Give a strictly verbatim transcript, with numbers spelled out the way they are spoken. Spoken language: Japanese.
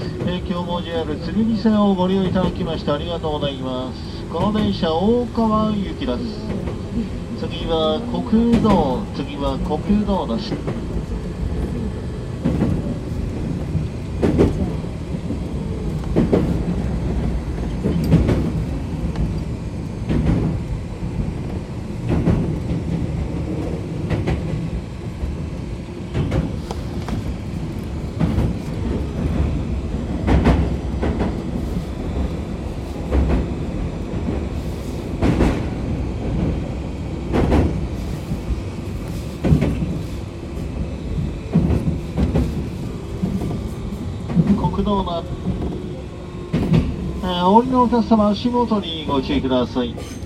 えー、今日も ジェイアール 鶴見線をご利用いただきましてありがとうございます。この電車大川行きです。次は国道、次は国道です。お降りのお客様、足元にご注意ください。